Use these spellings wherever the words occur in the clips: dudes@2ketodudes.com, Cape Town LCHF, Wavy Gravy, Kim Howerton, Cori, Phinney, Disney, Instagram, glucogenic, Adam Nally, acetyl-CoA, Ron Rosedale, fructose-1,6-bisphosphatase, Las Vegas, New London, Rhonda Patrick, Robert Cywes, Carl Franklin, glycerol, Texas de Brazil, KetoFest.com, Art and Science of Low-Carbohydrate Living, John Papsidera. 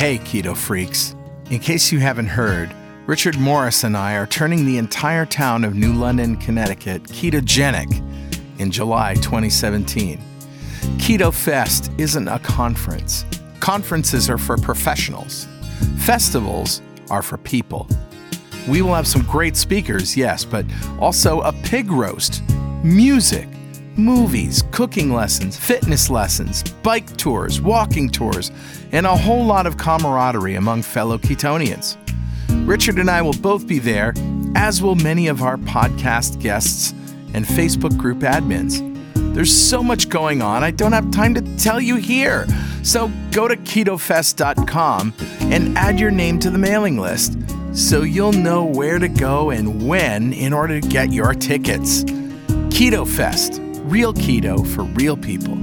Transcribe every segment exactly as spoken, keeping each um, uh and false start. Hey, Keto Freaks. In case you haven't heard, Richard Morris and I are turning the entire town of New London, Connecticut, ketogenic in July twenty seventeen. Keto Fest isn't a conference. Conferences are for professionals. Festivals are for people. We will have some great speakers, yes, but also a pig roast, music, movies, cooking lessons, fitness lessons, bike tours, walking tours, and a whole lot of camaraderie among fellow Ketonians. Richard and I will both be there, as will many of our podcast guests and Facebook group admins. There's so much going on, I don't have time to tell you here. So go to keto fest dot com and add your name to the mailing list so you'll know where to go and when in order to get your tickets. Keto Fest, real keto for real people.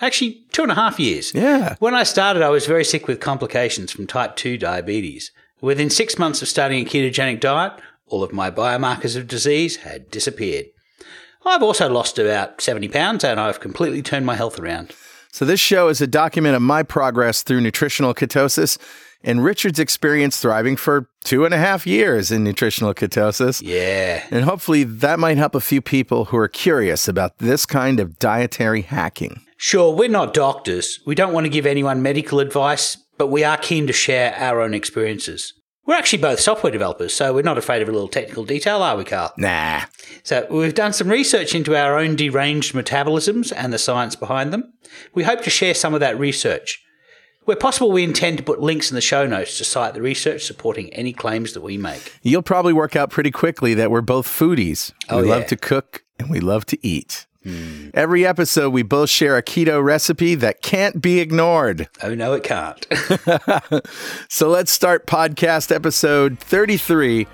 Actually, two and a half years. Yeah. When I started, I was very sick with complications from type two diabetes. Within six months of starting a ketogenic diet, all of my biomarkers of disease had disappeared. I've also lost about seventy pounds, and I've completely turned my health around. So this show is a document of my progress through nutritional ketosis and Richard's experience thriving for two and a half years in nutritional ketosis. Yeah. And hopefully that might help a few people who are curious about this kind of dietary hacking. Sure, we're not doctors. We don't want to give anyone medical advice, but we are keen to share our own experiences. We're actually both software developers, so we're not afraid of a little technical detail, are we, Carl? Nah. So we've done some research into our own deranged metabolisms and the science behind them. We hope to share some of that research. Where possible, we intend to put links in the show notes to cite the research supporting any claims that we make. You'll probably work out pretty quickly that we're both foodies. Oh, we yeah. love to cook and we love to eat. Mm. Every episode, we both share a keto recipe that can't be ignored. Oh, no, it can't. So let's start podcast episode thirty-three,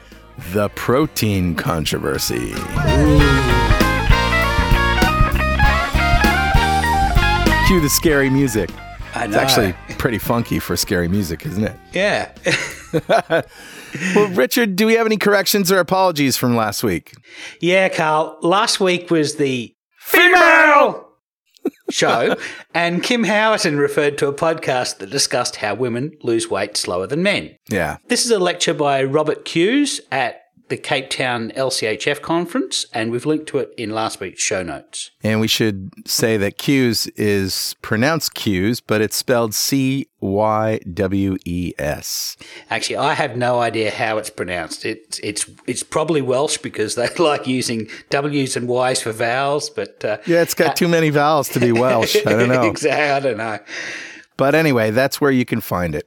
The Protein Controversy. Ooh. Cue the scary music. I know. It's actually pretty funky for scary music, isn't it? Yeah. Well, Richard, do we have any corrections or apologies from last week? Yeah, Carl. Last week was the Female show, and Kim Howerton referred to a podcast that discussed how women lose weight slower than men. Yeah. This is a lecture by Robert Cywes at the Cape Town L C H F conference, and we've linked to it in last week's show notes. And we should say that Cywes is pronounced Cywes, but it's spelled C Y W E S. Actually, I have no idea how it's pronounced. It, it's it's probably Welsh because they like using W's and Y's for vowels. But uh, yeah, it's got uh, too many vowels to be Welsh. I don't know. Exactly, I don't know. But anyway, that's where you can find it.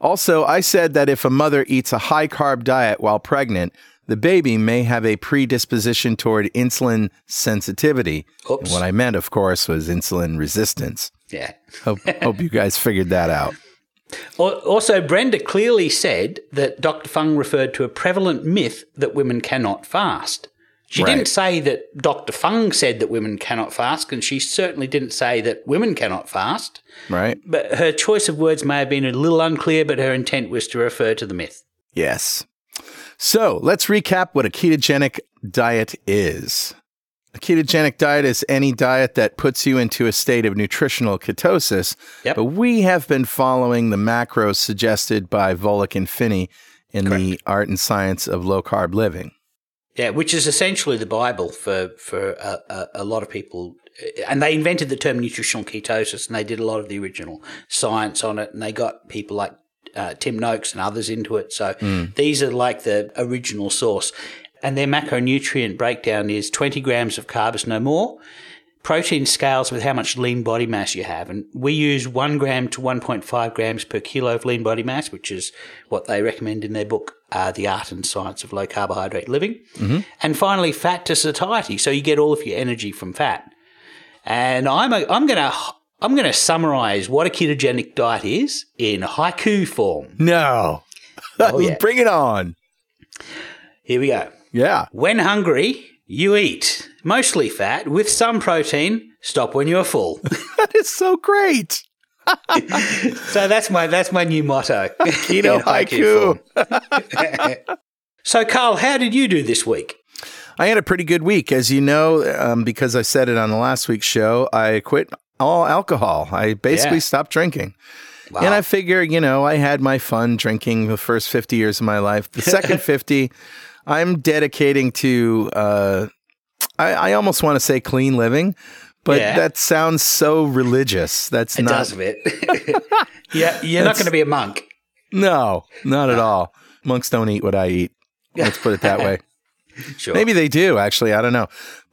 Also, I said that if a mother eats a high-carb diet while pregnant, the baby may have a predisposition toward insulin sensitivity. Oops. And what I meant, of course, was insulin resistance. Yeah. hope, hope you guys figured that out. Also, Brenda clearly said that Doctor Fung referred to a prevalent myth that women cannot fast. She right. didn't say that Doctor Fung said that women cannot fast, and she certainly didn't say that women cannot fast. Right. But her choice of words may have been a little unclear, but her intent was to refer to the myth. Yes. So let's recap what a ketogenic diet is. A ketogenic diet is any diet that puts you into a state of nutritional ketosis. Yep. But we have been following the macros suggested by Volek and Phinney in Correct. The Art and Science of Low-Carb Living. Yeah, which is essentially the Bible for for a, a, a lot of people. And they invented the term nutritional ketosis, and they did a lot of the original science on it, and they got people like uh, Tim Noakes and others into it. So mm. these are like the original source. And their macronutrient breakdown is twenty grams of carbs, no more, protein scales with how much lean body mass you have. And we use one gram to one point five grams per kilo of lean body mass, which is what they recommend in their book, uh, The Art and Science of Low-Carbohydrate Living. Mm-hmm. And finally, fat to satiety. So you get all of your energy from fat. And I'm a, I'm going to I'm going to summarize what a ketogenic diet is in haiku form. No. Oh, yeah. Bring it on. Here we go. Yeah. When hungry, you eat mostly fat with some protein. Stop when you're full. That is so great. So that's my that's my new motto. Keto haiku. haiku. So, Carl, how did you do this week? I had a pretty good week. As you know, um, because I said it on the last week's show, I quit all alcohol. I basically yeah. stopped drinking. Wow. And I figure, you know, I had my fun drinking the first fifty years of my life. The second fifty, I'm dedicating to, uh, I, I almost want to say clean living, but yeah. that sounds so religious. That's it not. It does a bit. yeah, you're not going to be a monk. No, not no. at all. Monks don't eat what I eat. Let's put it that way. Sure. Maybe they do, actually. I don't know.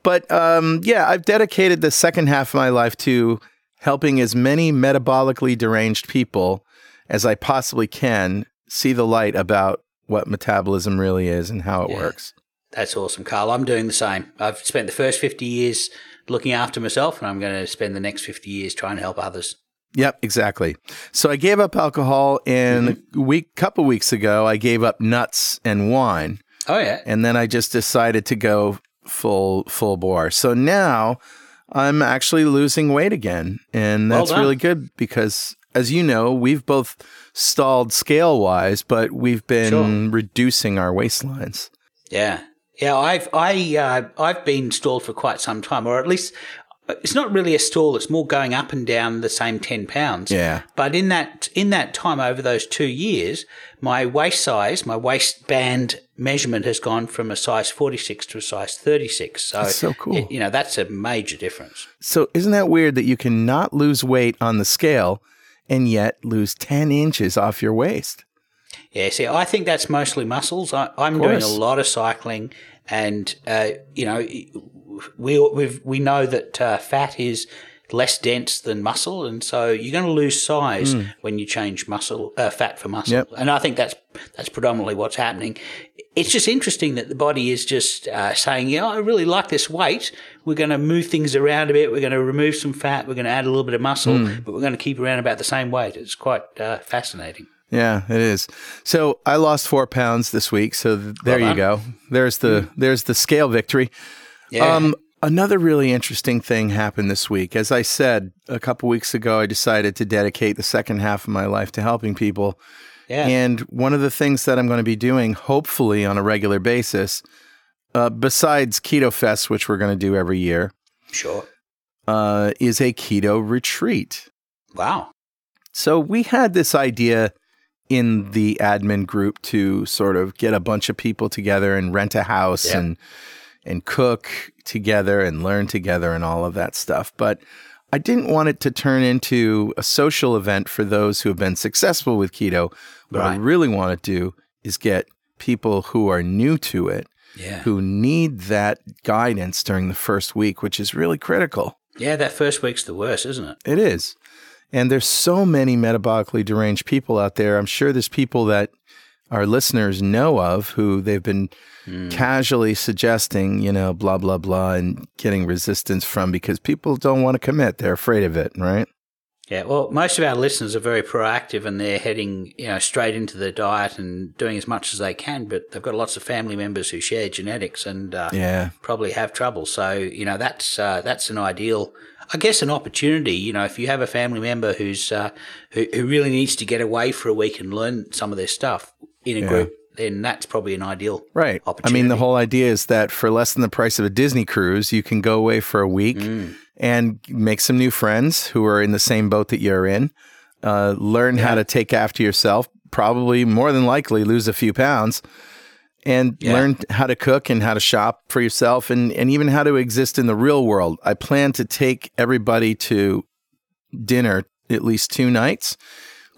But, um, yeah, I've dedicated the second half of my life to helping as many metabolically deranged people as I possibly can see the light about what metabolism really is and how it yeah. works. That's awesome, Carl. I'm doing the same. I've spent the first fifty years looking after myself, and I'm going to spend the next fifty years trying to help others. Yep, exactly. So I gave up alcohol, and mm-hmm. a week, couple weeks ago, I gave up nuts and wine. Oh, yeah. And then I just decided to go full full bore. So now I'm actually losing weight again, and that's well really good because, as you know, we've both stalled scale-wise, but we've been sure. reducing our waistlines. Yeah, yeah. I've I uh, I've been stalled for quite some time, or at least it's not really a stall; it's more going up and down the same ten pounds. Yeah. But in that in that time over those two years, my waist size, my waistband measurement has gone from a size forty-six to a size thirty-six. So, that's so cool. You know, that's a major difference. So isn't that weird that you can not lose weight on the scale and yet lose ten inches off your waist? Yeah, see, I think that's mostly muscles. I, I'm doing a lot of cycling and, uh, you know, we we've, we know that uh, fat is less dense than muscle, and so you're going to lose size mm. when you change muscle uh, fat for muscle. Yep. And I think that's that's predominantly what's happening. It's just interesting that the body is just uh, saying, yeah, I really like this weight. We're going to move things around a bit. We're going to remove some fat. We're going to add a little bit of muscle, mm. but we're going to keep around about the same weight. It's quite uh, fascinating. Yeah, it is. So I lost four pounds this week, so th- there well you go. There's the mm. there's the scale victory. Yeah. Um, Another really interesting thing happened this week. As I said, a couple weeks ago, I decided to dedicate the second half of my life to helping people. Yeah. And one of the things that I'm going to be doing, hopefully on a regular basis, uh, besides Keto Fest, which we're going to do every year, sure, uh, is a keto retreat. Wow. So we had this idea in the admin group to sort of get a bunch of people together and rent a house yeah. and and cook together and learn together and all of that stuff. But I didn't want it to turn into a social event for those who have been successful with keto. What right. I really want to do is get people who are new to it, yeah. who need that guidance during the first week, which is really critical. Yeah, that first week's the worst, isn't it? It is. And there's so many metabolically deranged people out there. I'm sure there's people that our listeners know of who they've been mm. casually suggesting, you know, blah, blah, blah, and getting resistance from because people don't want to commit. They're afraid of it, right? Yeah. Well, most of our listeners are very proactive and they're heading, you know, straight into their diet and doing as much as they can, but they've got lots of family members who share genetics and uh, yeah. probably have trouble. So, you know, that's uh, that's an ideal, I guess, an opportunity. You know, if you have a family member who's uh, who, who really needs to get away for a week and learn some of their stuff, in a yeah. group, then that's probably an ideal right. opportunity. I mean, the whole idea is that for less than the price of a Disney cruise, you can go away for a week mm. and make some new friends who are in the same boat that you're in, uh, learn yeah. how to take after yourself, probably more than likely lose a few pounds, and yeah. learn how to cook and how to shop for yourself and, and even how to exist in the real world. I plan to take everybody to dinner at least two nights.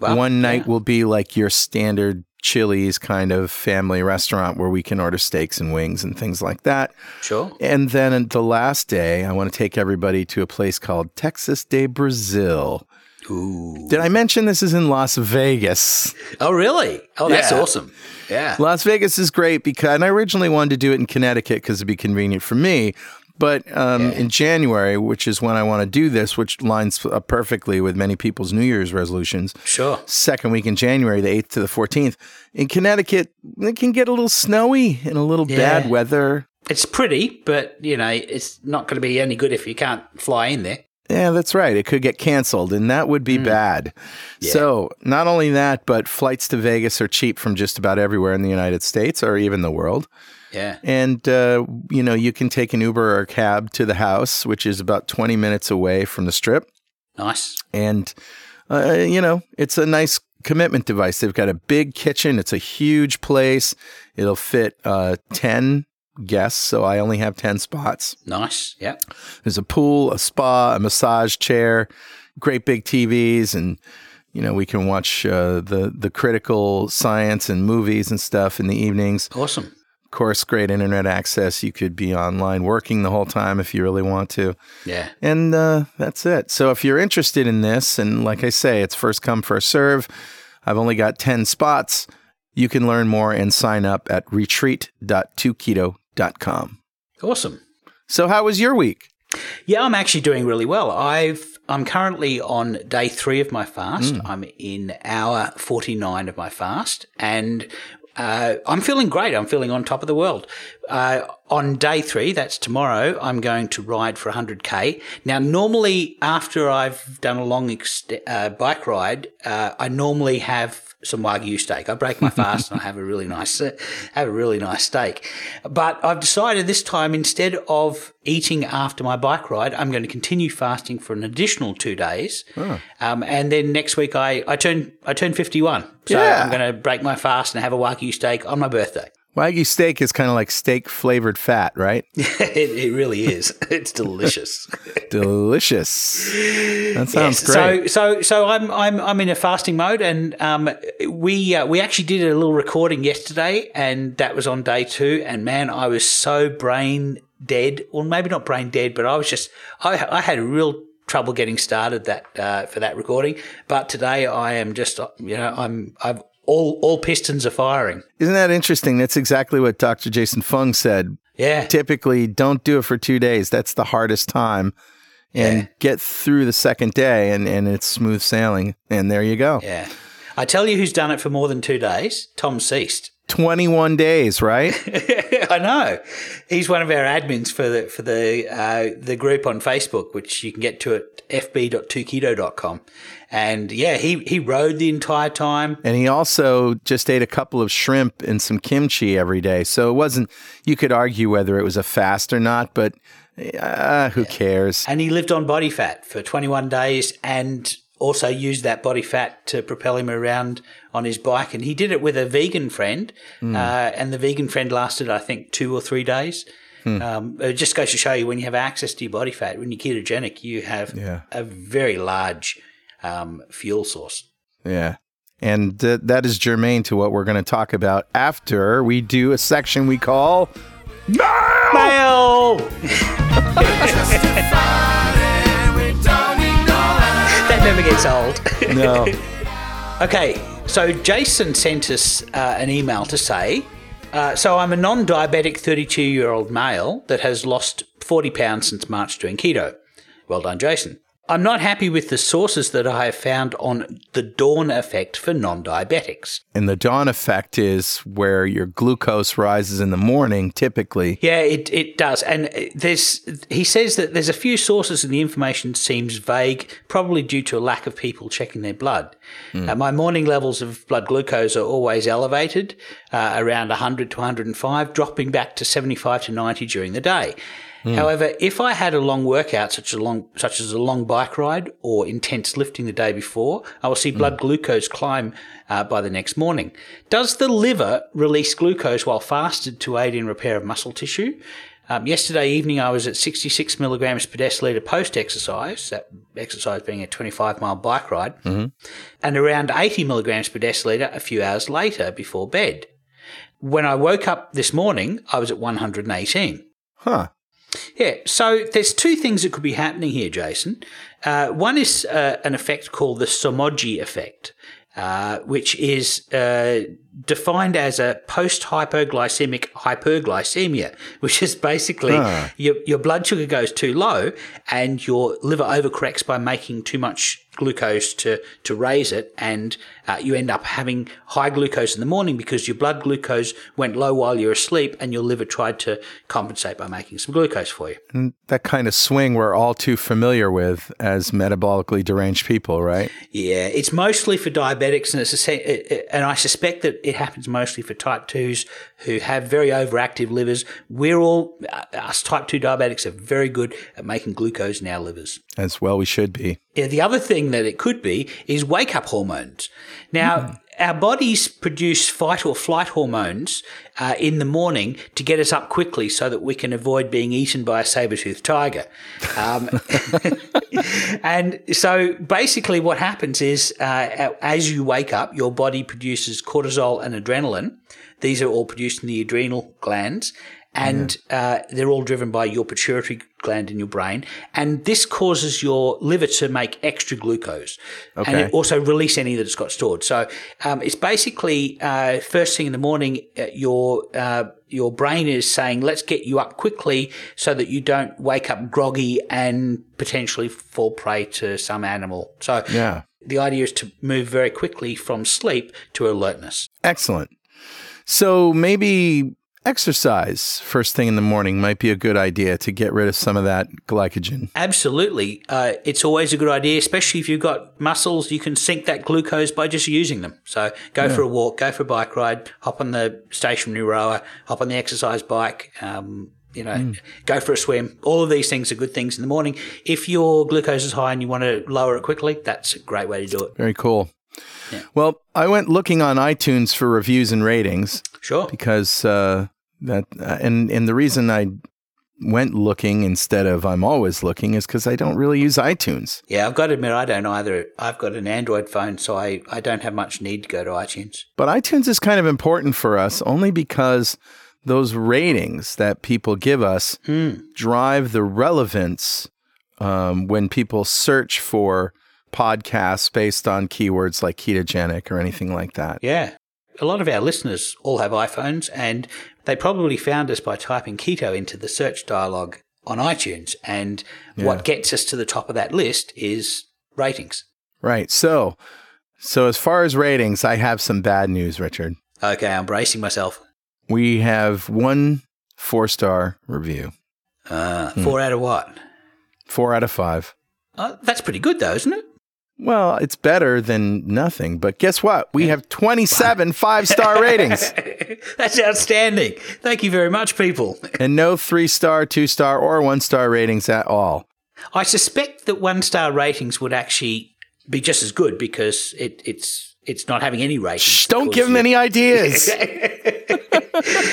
Wow. One night yeah. will be like your standard Chili's kind of family restaurant where we can order steaks and wings and things like that. Sure. And then the last day, I want to take everybody to a place called Texas de Brazil. Ooh. Did I mention this is in Las Vegas? Oh, really? Oh, that's yeah. awesome. Yeah. Las Vegas is great because, and I originally wanted to do it in Connecticut because it'd be convenient for me. But um, yeah. in January, which is when I want to do this, which lines up perfectly with many people's New Year's resolutions. Sure. Second week in January, the eighth to the fourteenth. In Connecticut, it can get a little snowy and a little yeah. bad weather. It's pretty, but, you know, it's not going to be any good if you can't fly in there. Yeah, that's right. It could get canceled, and that would be mm. bad. Yeah. So not only that, but flights to Vegas are cheap from just about everywhere in the United States or even the world. Yeah. And, uh, you know, you can take an Uber or a cab to the house, which is about twenty minutes away from the strip. Nice. And, uh, you know, it's a nice commitment device. They've got a big kitchen. It's a huge place. It'll fit uh, ten guests, so I only have ten spots. Nice. Yeah. There's a pool, a spa, a massage chair, great big T Vs, and you know, we can watch uh, the the critical science and movies and stuff in the evenings. Awesome. Of course, great internet access. You could be online working the whole time if you really want to. Yeah. And uh, that's it. So if you're interested in this, and like I say, it's first come, first serve. I've only got ten spots. You can learn more and sign up at retreat dot two keto dot com. Awesome. So how was your week? Yeah, I'm actually doing really well. I've I'm currently on day three of my fast. Mm. I'm in hour forty-nine of my fast, and uh, I'm feeling great. I'm feeling on top of the world. Uh, on day three, that's tomorrow, I'm going to ride for one hundred K. Now, normally after I've done a long ex- uh, bike ride, uh, I normally have some Wagyu steak. I break my fast and I have a really nice, uh, have a really nice steak. But I've decided this time, instead of eating after my bike ride, I'm going to continue fasting for an additional two days. Oh. Um, and then next week I, I turn, I turn fifty-one. So yeah. I'm going to break my fast and have a Wagyu steak on my birthday. Wagyu steak is kind of like steak flavored fat, right? it, it really is. It's delicious. Delicious. That sounds yes. great. So, so, so I'm I'm I'm in a fasting mode, and um, we uh, we actually did a little recording yesterday, and that was on day two. And man, I was so brain dead. Well, maybe not brain dead, but I was just I I had a real trouble getting started that uh, for that recording. But today I am just you know I'm I've. All all pistons are firing. Isn't that interesting? That's exactly what Doctor Jason Fung said. Yeah. Typically, don't do it for two days. That's the hardest time. And yeah. get through the second day, and, and it's smooth sailing. And there you go. Yeah. I tell you who's done it for more than two days, Tom Seast. twenty-one days, right? I know. He's one of our admins for the for the uh, the group on Facebook, which you can get to at f b dot two keto dot com. And yeah, he, he rode the entire time. And he also just ate a couple of shrimp and some kimchi every day. So it wasn't, you could argue whether it was a fast or not, but uh, who yeah. cares? And he lived on body fat for twenty-one days and also used that body fat to propel him around on his bike. And he did it with a vegan friend. Mm. Uh, and the vegan friend lasted, I think, two or three days. Hmm. Um, it just goes to show you when you have access to your body fat, when you're ketogenic, you have yeah. a very large um, fuel source. Yeah. And th- that is germane to what we're going to talk about after we do a section we call Mail! Mail! That never gets old. No. Okay. So Jason sent us uh, an email to say, Uh, so I'm a non-diabetic thirty-two-year-old male that has lost forty pounds since March doing keto. Well done, Jason. I'm not happy with the sources that I have found on the dawn effect for non-diabetics. And the dawn effect is where your glucose rises in the morning, typically. Yeah, it, it does. And there's he says that there's a few sources and the information seems vague, probably due to a lack of people checking their blood. Mm. Uh, my morning levels of blood glucose are always elevated, uh, around one hundred to one hundred five, dropping back to seventy-five to ninety during the day. Mm. However, if I had a long workout, such as a long, such as a long bike ride or intense lifting the day before, I will see blood mm. glucose climb uh, by the next morning. Does the liver release glucose while fasted to aid in repair of muscle tissue? Um, yesterday evening, I was at sixty-six milligrams per deciliter post-exercise, that exercise being a twenty-five mile bike ride, mm-hmm. and around eighty milligrams per deciliter a few hours later before bed. When I woke up this morning, I was at one hundred eighteen. Huh. Yeah, so there's two things that could be happening here, Jason. Uh, one is uh, an effect called the Somogyi effect, uh, which is uh, defined as a post-hypoglycemic hyperglycemia, which is basically uh. your, your blood sugar goes too low and your liver overcorrects by making too much glucose to, to raise it, and uh, you end up having high glucose in the morning because your blood glucose went low while you were asleep and your liver tried to compensate by making some glucose for you. And that kind of swing we're all too familiar with as metabolically deranged people, right? Yeah, it's mostly for diabetics, and, it's a, and I suspect that it happens mostly for type twos who have very overactive livers. We're all, us type two diabetics are very good at making glucose in our livers. As well we should be. Yeah, the other thing that it could be is wake-up hormones. Now, mm. our bodies produce fight or flight hormones uh, in the morning to get us up quickly so that we can avoid being eaten by a saber-toothed tiger. Um, and so basically what happens is uh, as you wake up, your body produces cortisol and adrenaline. These are all produced in the adrenal glands. And uh, they're all driven by your pituitary gland in your brain. And this causes your liver to make extra glucose. Okay. And it also release any that it's got stored. So um, it's basically uh, first thing in the morning, uh, your uh, your brain is saying, let's get you up quickly so that you don't wake up groggy and potentially fall prey to some animal. So yeah. the idea is to move very quickly from sleep to alertness. Excellent. So maybe exercise first thing in the morning might be a good idea to get rid of some of that glycogen. Absolutely. Uh, it's always a good idea, especially if you've got muscles. You can sink that glucose by just using them. So go yeah. for a walk, go for a bike ride, hop on the stationary rower, hop on the exercise bike, um, you know, mm. go for a swim. All of these things are good things in the morning. If your glucose is high and you want to lower it quickly, that's a great way to do it. Very cool. Yeah. Well, I went looking on iTunes for reviews and ratings. Sure. Because uh, that uh, and and the reason I went looking instead of I'm always looking is because I don't really use iTunes. Yeah, I've got to admit I don't either. I've got an Android phone, so I, I don't have much need to go to iTunes. But iTunes is kind of important for us only because those ratings that people give us mm. drive the relevance um, when people search for podcasts based on keywords like ketogenic or anything like that. Yeah. A lot of our listeners all have iPhones, and they probably found us by typing keto into the search dialogue on iTunes. And yeah. what gets us to the top of that list is ratings. Right. So, so as far as ratings, I have some bad news, Richard. Okay. I'm bracing myself. We have one four-star review. Uh, four mm. out of what? Four out of five. Uh, that's pretty good though, isn't it? Well, it's better than nothing, but guess what? We have twenty-seven five-star ratings. That's outstanding. Thank you very much, people. And no three-star, two-star, or one-star ratings at all. I suspect that one-star ratings would actually be just as good because it, it's it's not having any ratings. Shh, don't give them any ideas.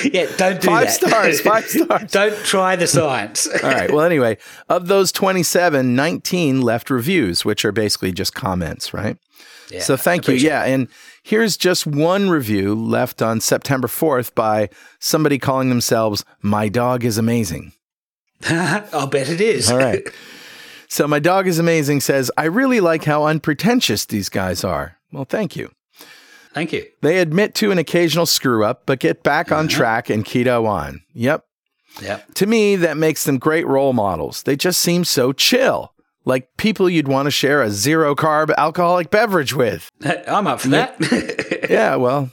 Yeah, don't do five that. Five stars, five stars. Don't try the science. All right. Well, anyway, of those twenty-seven, nineteen left reviews, which are basically just comments, right? Yeah, so thank you. Yeah. It. And here's just one review left on September fourth by somebody calling themselves, My Dog is Amazing. I'll bet it is. All right. So My Dog is Amazing says, I really like how unpretentious these guys are. Well, thank you. Thank you. They admit to an occasional screw-up, but get back on mm-hmm. track and keto on. Yep. Yep. To me, that makes them great role models. They just seem so chill, like people you'd want to share a zero-carb alcoholic beverage with. I'm up for that. Yeah, well,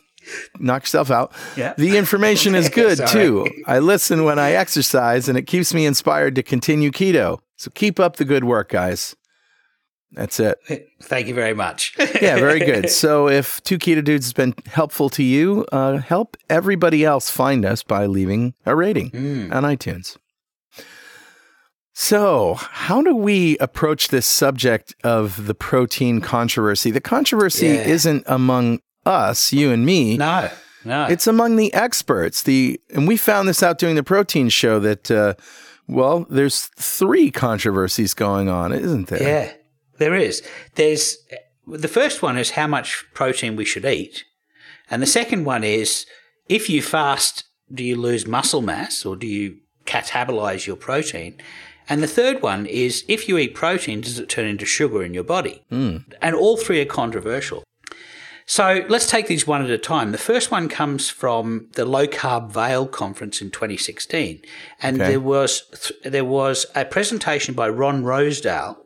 knock yourself out. Yeah. The information is good, too. I listen when I exercise, and it keeps me inspired to continue keto. So keep up the good work, guys. That's it. Thank you very much. Yeah, very good. So if Two Keto Dudes has been helpful to you, uh, help everybody else find us by leaving a rating mm. on iTunes. So how do we approach this subject of the protein controversy? The controversy yeah. isn't among us, you and me. No. No. It's among the experts. The And we found this out during the protein show that, uh, well, there's three controversies going on, isn't there? Yeah, there is. There's the first one is how much protein we should eat. And the second one is, if you fast, do you lose muscle mass or do you catabolize your protein? And the third one is, if you eat protein, does it turn into sugar in your body? Mm. And all three are controversial. So let's take these one at a time. The first one comes from the Low Carb Vale conference in twenty sixteen. And okay. there was th- there was a presentation by Ron Rosedale,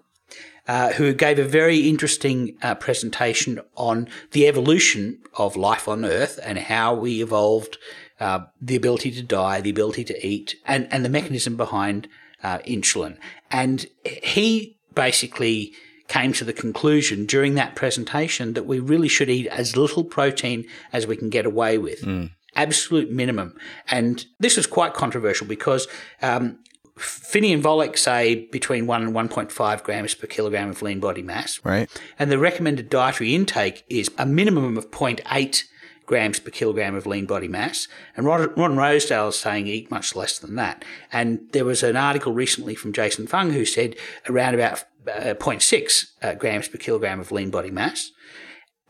uh, who gave a very interesting uh, presentation on the evolution of life on Earth and how we evolved uh, the ability to die, the ability to eat, and, and the mechanism behind uh, insulin. And he basically came to the conclusion during that presentation that we really should eat as little protein as we can get away with, mm. absolute minimum. And this is quite controversial because um, Phinney and Volek say between one and one point five grams per kilogram of lean body mass. Right. And the recommended dietary intake is a minimum of zero point eight grams per kilogram of lean body mass. And Ron, Ron Rosedale is saying eat much less than that. And there was an article recently from Jason Fung who said around about Uh, zero point six uh, grams per kilogram of lean body mass.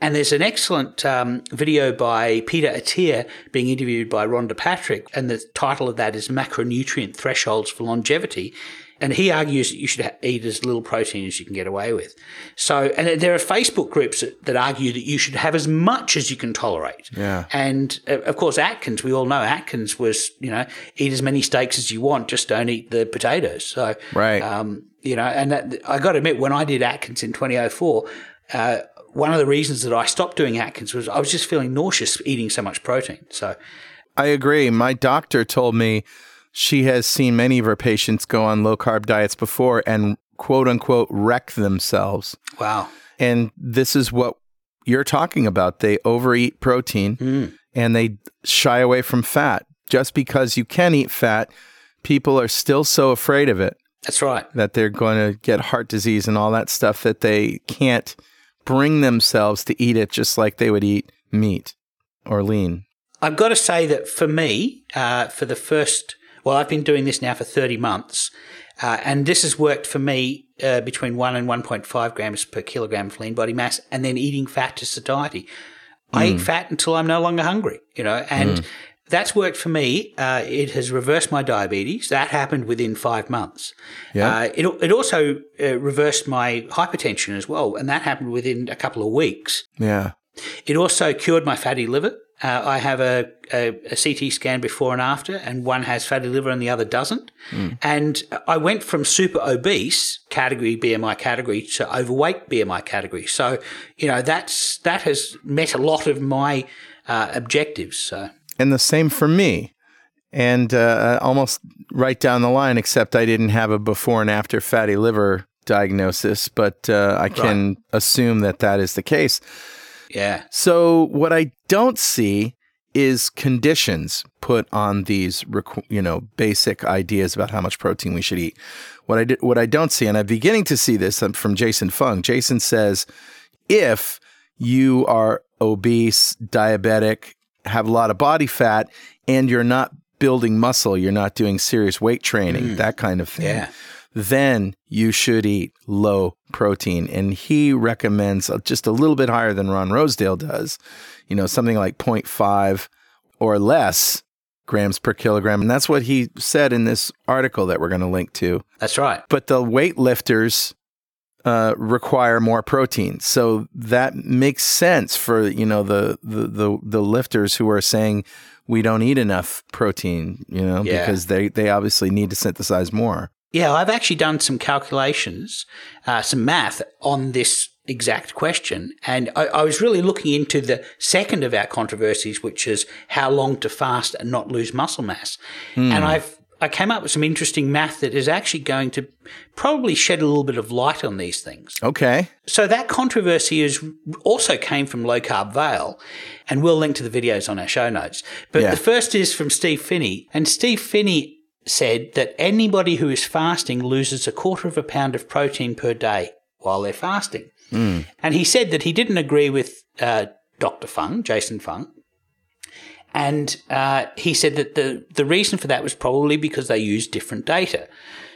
And there's an excellent um, video by Peter Attia being interviewed by Rhonda Patrick, and the title of that is Macronutrient Thresholds for Longevity. And he argues that you should ha- eat as little protein as you can get away with. So, and there are Facebook groups that, that argue that you should have as much as you can tolerate. Yeah. And, uh, of course, Atkins, we all know Atkins was, you know, eat as many steaks as you want, just don't eat the potatoes. So, right. Um, You know, and that, I got to admit, when I did Atkins in twenty oh four, uh, one of the reasons that I stopped doing Atkins was I was just feeling nauseous eating so much protein. So, I agree. My doctor told me she has seen many of her patients go on low-carb diets before and, quote, unquote, wreck themselves. Wow. And this is what you're talking about. They overeat protein mm. and they shy away from fat. Just because you can eat fat, people are still so afraid of it. That's right. That they're going to get heart disease and all that stuff, that they can't bring themselves to eat it just like they would eat meat or lean. I've got to say that for me, uh, for the first, well, I've been doing this now for thirty months, uh, and this has worked for me uh, between one and one point five grams per kilogram of lean body mass, and then eating fat to satiety. Mm. I eat fat until I'm no longer hungry, you know, and mm. that's worked for me. Uh, it has reversed my diabetes. That happened within five months. Yeah. Uh, it it also uh, reversed my hypertension as well, and that happened within a couple of weeks. Yeah. It also cured my fatty liver. Uh, I have a, a, a C T scan before and after, and one has fatty liver and the other doesn't. Mm. And I went from super obese category, B M I category, to overweight B M I category. So, you know, that's that has met a lot of my uh, objectives. So. And the same for me, and uh, almost right down the line, except I didn't have a before and after fatty liver diagnosis, but uh, I can right. assume that that is the case. Yeah. So what I don't see is conditions put on these, you know, basic ideas about how much protein we should eat. What I, did, what I don't see, and I'm beginning to see this from Jason Fung. Jason says, if you are obese, diabetic, have a lot of body fat, and you're not building muscle, you're not doing serious weight training, mm. that kind of thing, yeah. then you should eat low protein. And he recommends just a little bit higher than Ron Rosedale does, you know, something like zero point five or less grams per kilogram. And that's what he said in this article that we're going to link to. That's right. But the weightlifters Uh, require more protein. So that makes sense for, you know, the, the, the, the lifters who are saying we don't eat enough protein, you know, yeah. because they, they obviously need to synthesize more. Yeah, I've actually done some calculations, uh, some math on this exact question. And I, I was really looking into the second of our controversies, which is how long to fast and not lose muscle mass. Mm. And I've I came up with some interesting math that is actually going to probably shed a little bit of light on these things. Okay. So that controversy is also came from Low Carb Vale, and we'll link to the videos on our show notes. But yeah. the first is from Steve Phinney, and Steve Phinney said that anybody who is fasting loses a quarter of a pound of protein per day while they're fasting. Mm. And he said that he didn't agree with uh, Doctor Fung, Jason Fung, And uh, he said that the, the reason for that was probably because they used different data.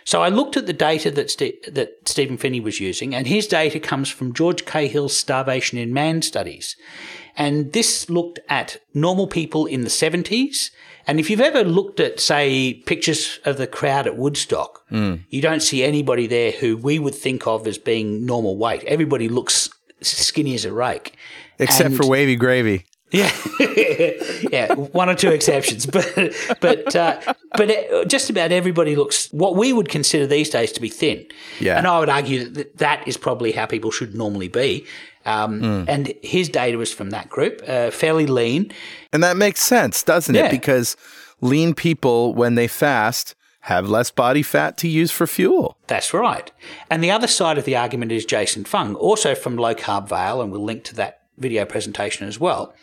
So I looked at the data that St- that Stephen Phinney was using, and his data comes from George Cahill's Starvation in Man studies. And this looked at normal people in the seventies. And if you've ever looked at, say, pictures of the crowd at Woodstock, mm. you don't see anybody there who we would think of as being normal weight. Everybody looks skinny as a rake. Except and- for Wavy Gravy. Yeah, yeah, one or two exceptions, but but uh, but it, just about everybody looks what we would consider these days to be thin. Yeah, and I would argue that that is probably how people should normally be. Um, mm. And his data was from that group, uh, fairly lean, and that makes sense, doesn't yeah. it? Because lean people, when they fast, have less body fat to use for fuel. That's right. And the other side of the argument is Jason Fung, also from Low Carb Vale, and we'll link to that video presentation as well.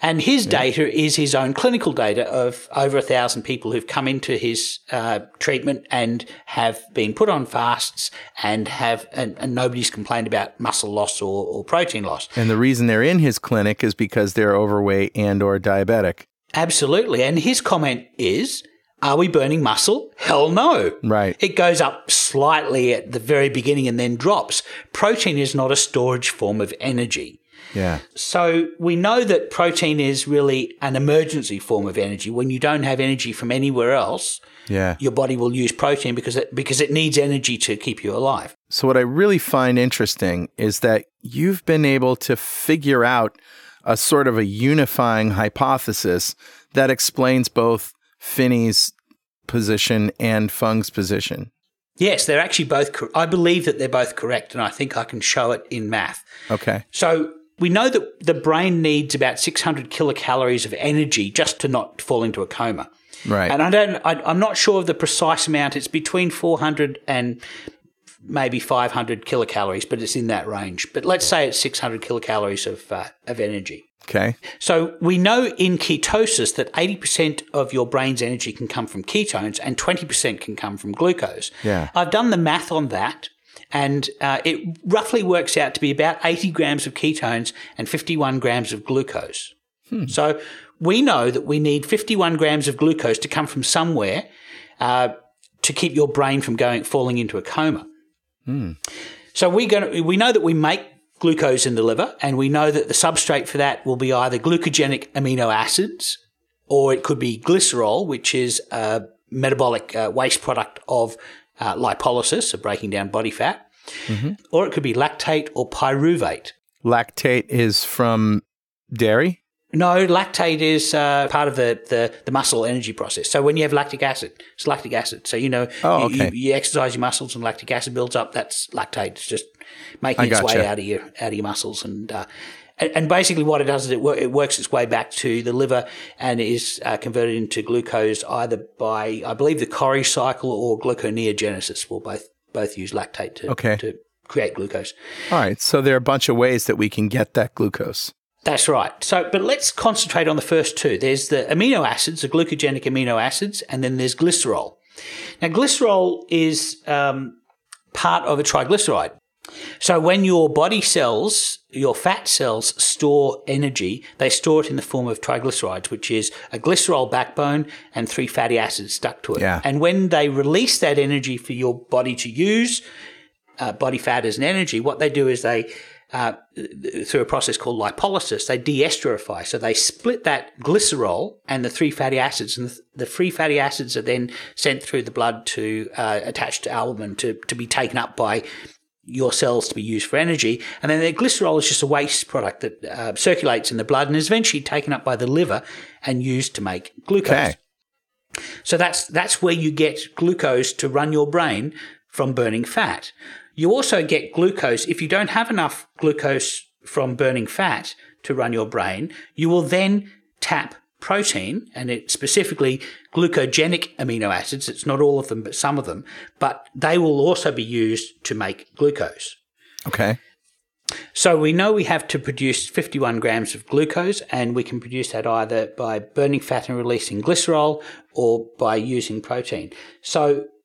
And his yeah. data is his own clinical data of over a thousand people who've come into his uh, treatment and have been put on fasts and have and, and nobody's complained about muscle loss or, or protein loss. And the reason they're in his clinic is because they're overweight and or diabetic. Absolutely. And his comment is, are we burning muscle? Hell no. Right. It goes up slightly at the very beginning and then drops. Protein is not a storage form of energy. Yeah. So we know that protein is really an emergency form of energy. When you don't have energy from anywhere else, yeah. your body will use protein because it, because it needs energy to keep you alive. So what I really find interesting is that you've been able to figure out a sort of a unifying hypothesis that explains both Phinney's position and Fung's position. Yes, they're actually both cor- – I believe that they're both correct, and I think I can show it in math. Okay. So – we know that the brain needs about six hundred kilocalories of energy just to not fall into a coma. Right. And I don't, I, I'm not sure of the precise amount. It's between four hundred and maybe five hundred kilocalories, but it's in that range. But let's say it's six hundred kilocalories of uh, of energy. Okay. So we know in ketosis that eighty percent of your brain's energy can come from ketones and twenty percent can come from glucose. Yeah. I've done the math on that. And uh, it roughly works out to be about eighty grams of ketones and fifty-one grams of glucose. Hmm. So we know that we need fifty-one grams of glucose to come from somewhere uh, to keep your brain from going falling into a coma. Hmm. So we gonna, we know that we make glucose in the liver, and we know that the substrate for that will be either glucogenic amino acids or it could be glycerol, which is a metabolic uh, waste product of Uh, lipolysis, so breaking down body fat, mm-hmm. or it could be lactate or pyruvate. Lactate is from dairy? No, lactate is uh, part of the, the, the muscle energy process. So when you have lactic acid, it's lactic acid. So, you know, oh, you, okay. you, you exercise your muscles and lactic acid builds up. That's lactate. It's just making its gotcha. way out of your out of your muscles. And uh, and, and basically what it does is it, wor- it works its way back to the liver and is uh, converted into glucose either by, I believe, the Cori cycle or gluconeogenesis. We'll both both use lactate to, okay. to create glucose. All right. So there are a bunch of ways that we can get that glucose. That's right. So, but let's concentrate on the first two. There's the amino acids, the glucogenic amino acids, and then there's glycerol. Now, glycerol is um, part of a triglyceride. So when your body cells, your fat cells, store energy, they store it in the form of triglycerides, which is a glycerol backbone and three fatty acids stuck to it. Yeah. And when they release that energy for your body to use, uh, body fat as an energy, what they do is they – Uh, through a process called lipolysis, they deesterify. So they split that glycerol and the three fatty acids, and the free fatty acids are then sent through the blood to uh, attach to albumin to, to be taken up by your cells to be used for energy. And then the glycerol is just a waste product that uh, circulates in the blood and is eventually taken up by the liver and used to make glucose. Okay. So that's that's where you get glucose to run your brain from burning fat. You also get glucose. If you don't have enough glucose from burning fat to run your brain, you will then tap protein, and it's specifically glucogenic amino acids. It's not all of them, but some of them. But they will also be used to make glucose. Okay. So we know we have to produce fifty-one grams of glucose, and we can produce that either by burning fat and releasing glycerol or by using protein. So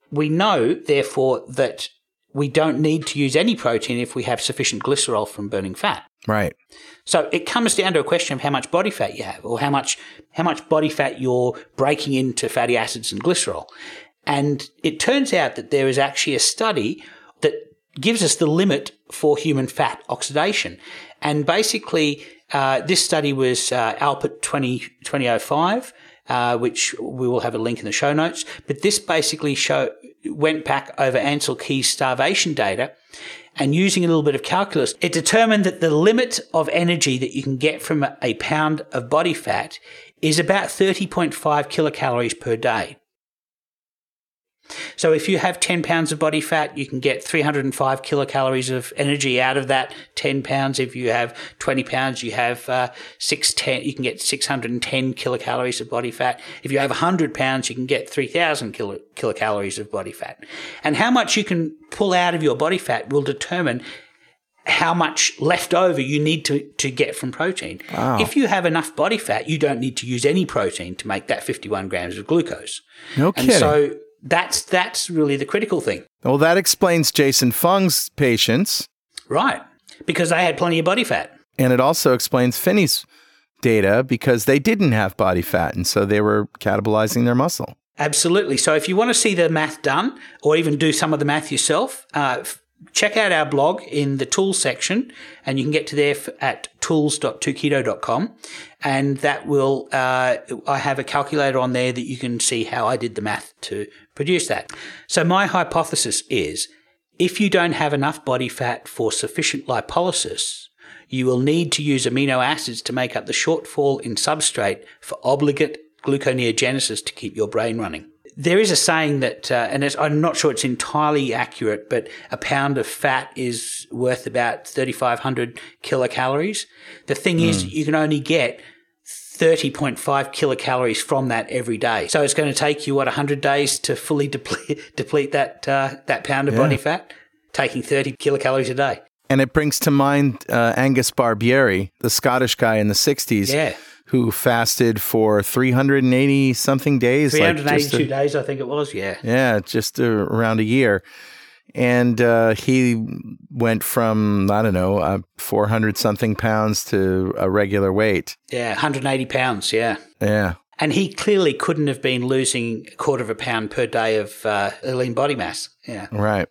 we know, therefore, that we don't need to use any protein if we have sufficient glycerol from burning fat. Right. So it comes down to a question of how much body fat you have, or how much how much body fat you're breaking into fatty acids and glycerol. And it turns out that there is actually a study that gives us the limit for human fat oxidation. And basically, uh, this study was uh, Alpert twenty oh five, uh, which we will have a link in the show notes. But this basically show went back over Ansel Keys' starvation data, and using a little bit of calculus, it determined that the limit of energy that you can get from a pound of body fat is about thirty point five kilocalories per day. So if you have ten pounds of body fat, you can get three hundred five kilocalories of energy out of that ten pounds. If you have twenty pounds, you have uh, six ten, you can get six hundred ten kilocalories of body fat. If you have one hundred pounds, you can get three thousand kilo, kilocalories of body fat. And how much you can pull out of your body fat will determine how much left over you need to, to get from protein. Wow. If you have enough body fat, you don't need to use any protein to make that fifty-one grams of glucose. No kidding. And so that's that's really the critical thing. Well, that explains Jason Fung's patients. Right, because they had plenty of body fat. And it also explains Phinney's data, because they didn't have body fat, and so they were catabolizing their muscle. Absolutely. So if you want to see the math done, or even do some of the math yourself, uh, check out our blog in the tools section, and you can get to there at tools dot two keto dot com, and that will uh, I have a calculator on there that you can see how I did the math to produce that. So my hypothesis is, if you don't have enough body fat for sufficient lipolysis, you will need to use amino acids to make up the shortfall in substrate for obligate gluconeogenesis to keep your brain running. There is a saying that, uh, and it's, I'm not sure it's entirely accurate, but a pound of fat is worth about thirty-five hundred kilocalories. The thing mm. is, you can only get thirty point five kilocalories from that every day. So it's going to take you, what, one hundred days to fully deplete, deplete that uh, that pound of yeah. body fat, taking thirty kilocalories a day. And it brings to mind uh, Angus Barbieri, the Scottish guy in the sixties. Yeah. Who fasted for three hundred eighty something days. three hundred eighty-two like a, days, I think it was, yeah. Yeah, just a, around a year. And uh, he went from, I don't know, uh, four hundred something pounds to a regular weight. Yeah, one hundred eighty pounds, yeah. Yeah. And he clearly couldn't have been losing a quarter of a pound per day of uh, lean body mass. Yeah. Right.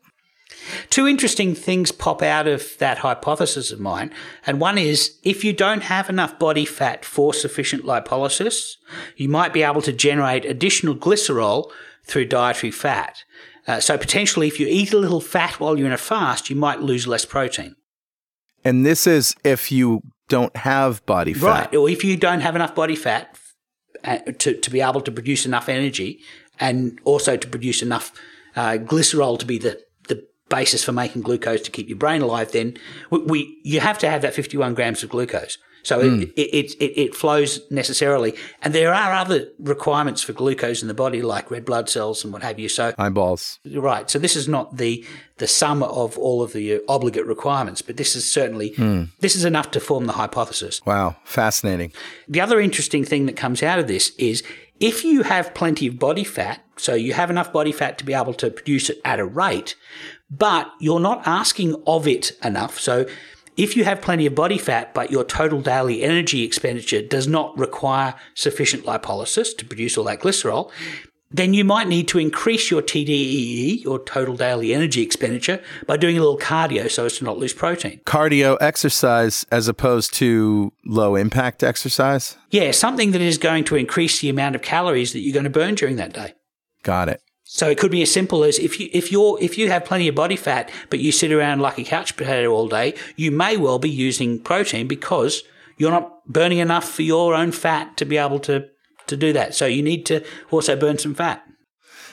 Two interesting things pop out of that hypothesis of mine, and one is, if you don't have enough body fat for sufficient lipolysis, you might be able to generate additional glycerol through dietary fat. Uh, so potentially, if you eat a little fat while you're in a fast, you might lose less protein. And this is if you don't have body fat. Right, or if you don't have enough body fat to, to be able to produce enough energy, and also to produce enough uh, glycerol to be the basis for making glucose to keep your brain alive, then we, we you have to have that fifty-one grams of glucose. So mm. it, it, it it flows necessarily. And there are other requirements for glucose in the body, like red blood cells and what have you. So eyeballs. Right. So this is not the the sum of all of the obligate requirements, but this is certainly mm. this is enough to form the hypothesis. Wow. Fascinating. The other interesting thing that comes out of this is, if you have plenty of body fat, so you have enough body fat to be able to produce it at a rate, but you're not asking of it enough. So if you have plenty of body fat, but your total daily energy expenditure does not require sufficient lipolysis to produce all that glycerol, then you might need to increase your T D E E, your total daily energy expenditure, by doing a little cardio so as to not lose protein. Cardio exercise as opposed to low-impact exercise? Yeah, something that is going to increase the amount of calories that you're going to burn during that day. Got it. So it could be as simple as, if you if you if you have plenty of body fat but you sit around like a couch potato all day, you may well be using protein because you're not burning enough for your own fat to be able to, to do that. So you need to also burn some fat.